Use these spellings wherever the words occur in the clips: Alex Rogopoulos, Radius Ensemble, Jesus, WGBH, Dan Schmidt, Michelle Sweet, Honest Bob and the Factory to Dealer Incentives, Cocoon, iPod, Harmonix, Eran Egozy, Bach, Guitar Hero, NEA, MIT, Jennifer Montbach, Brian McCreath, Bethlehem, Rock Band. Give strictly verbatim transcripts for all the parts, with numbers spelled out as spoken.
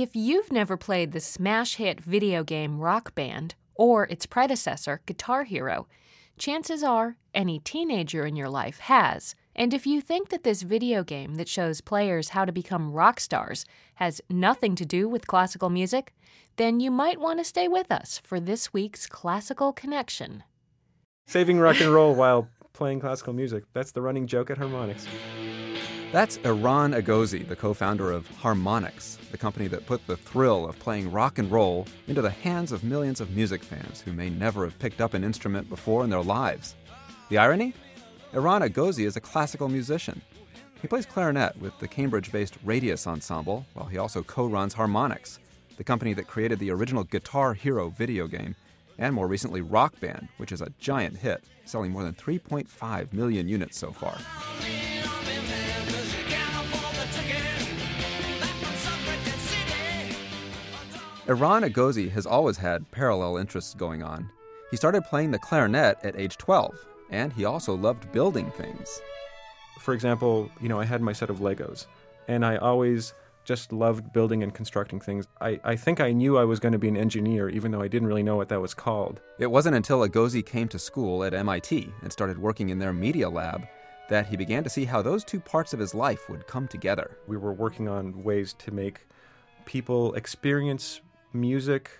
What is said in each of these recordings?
If you've never played the smash hit video game Rock Band or its predecessor, Guitar Hero, chances are any teenager in your life has. And if you think that this video game that shows players how to become rock stars has nothing to do with classical music, then you might want to stay with us for this week's Classical Connection. Saving rock and roll while playing classical music. That's the running joke at Harmonix. That's Eran Egozy, the co-founder of Harmonix, the company that put the thrill of playing rock and roll into the hands of millions of music fans who may never have picked up an instrument before in their lives. The irony? Eran Egozy is a classical musician. He plays clarinet with the Cambridge-based Radius Ensemble, while he also co-runs Harmonix, the company that created the original Guitar Hero video game, and more recently Rock Band, which is a giant hit, selling more than three point five million units so far. Eran Egozy has always had parallel interests going on. He started playing the clarinet at age twelve, and he also loved building things. For example, you know, I had my set of Legos, and I always just loved building and constructing things. I, I think I knew I was going to be an engineer, even though I didn't really know what that was called. It wasn't until Egozy came to school at M I T and started working in their media lab that he began to see how those two parts of his life would come together. We were working on ways to make people experience music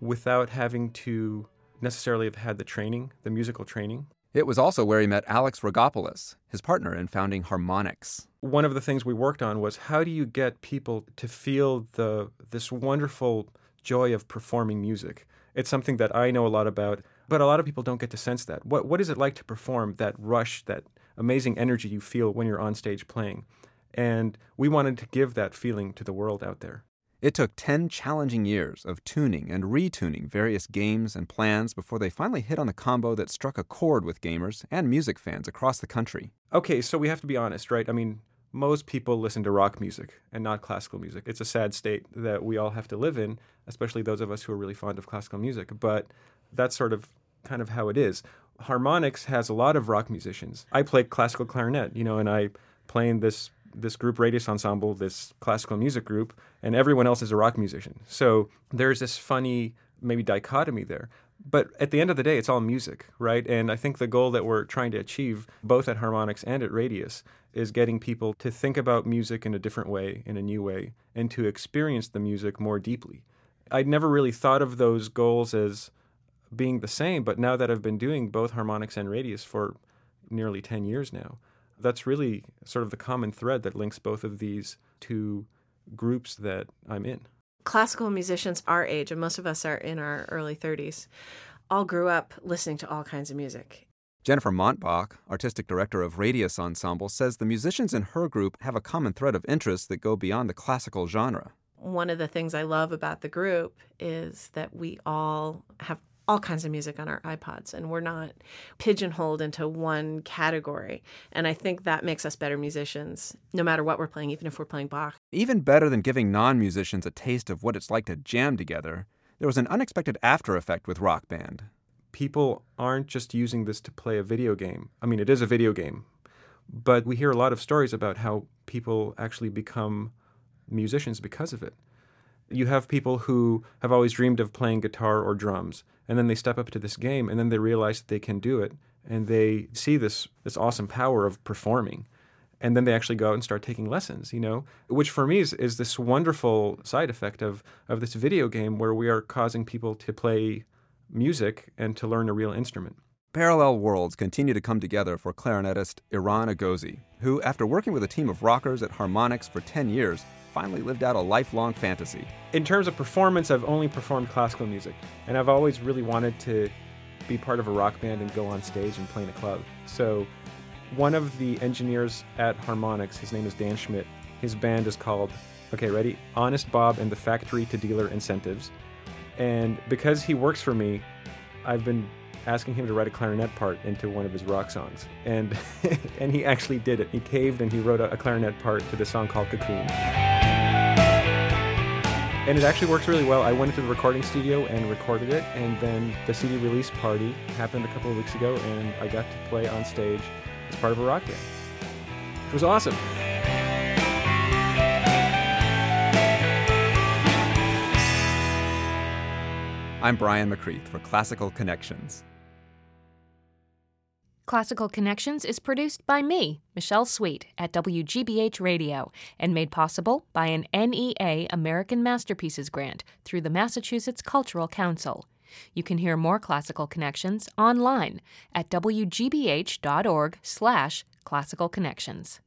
without having to necessarily have had the training, the musical training. It was also where he met Alex Rogopoulos, his partner in founding Harmonix. One of the things we worked on was how do you get people to feel the this wonderful joy of performing music? It's something that I know a lot about, but a lot of people don't get to sense that. What What is it like to perform, that rush, that amazing energy you feel when you're on stage playing? And we wanted to give that feeling to the world out there. It took ten challenging years of tuning and retuning various games and plans before they finally hit on the combo that struck a chord with gamers and music fans across the country. Okay, so we have to be honest, right? I mean, most people listen to rock music and not classical music. It's a sad state that we all have to live in, especially those of us who are really fond of classical music, but that's sort of kind of how it is. Harmonix has a lot of rock musicians. I play classical clarinet, you know, and I play in this this group, Radius Ensemble, this classical music group, and everyone else is a rock musician. So there's this funny, maybe dichotomy there. But at the end of the day, it's all music, right? And I think the goal that we're trying to achieve, both at Harmonix and at Radius, is getting people to think about music in a different way, in a new way, and to experience the music more deeply. I'd never really thought of those goals as being the same, but now that I've been doing both Harmonix and Radius for nearly ten years now, that's really sort of the common thread that links both of these two groups that I'm in. Classical musicians our age, and most of us are in our early thirties, all grew up listening to all kinds of music. Jennifer Montbach, artistic director of Radius Ensemble, says the musicians in her group have a common thread of interests that go beyond the classical genre. One of the things I love about the group is that we all have all kinds of music on our iPods, and we're not pigeonholed into one category. And I think that makes us better musicians, no matter what we're playing, even if we're playing Bach. Even better than giving non-musicians a taste of what it's like to jam together, there was an unexpected after effect with Rock Band. People aren't just using this to play a video game. I mean, it is a video game, but we hear a lot of stories about how people actually become musicians because of it. You have people who have always dreamed of playing guitar or drums, and then they step up to this game, and then they realize that they can do it, and they see this this awesome power of performing, and then they actually go out and start taking lessons, you know, which for me is, is this wonderful side effect of, of this video game where we are causing people to play music and to learn a real instrument. Parallel worlds continue to come together for clarinetist Eran Egozy, who, after working with a team of rockers at Harmonix for ten years, finally lived out a lifelong fantasy. In terms of performance, I've only performed classical music, and I've always really wanted to be part of a rock band and go on stage and play in a club. So one of the engineers at Harmonix, his name is Dan Schmidt, his band is called, okay, ready? Honest Bob and the Factory to Dealer Incentives. And because he works for me, I've been asking him to write a clarinet part into one of his rock songs. And and he actually did it. He caved and he wrote a, a clarinet part to the song called Cocoon. And it actually works really well. I went into the recording studio and recorded it, and then the C D release party happened a couple of weeks ago, and I got to play on stage as part of a rock band. It was awesome. I'm Brian McCreath for Classical Connections. Classical Connections is produced by me, Michelle Sweet, at W G B H Radio, and made possible by an N E A American Masterpieces grant through the Massachusetts Cultural Council. You can hear more Classical Connections online at W G B H dot org slash Classical Connections.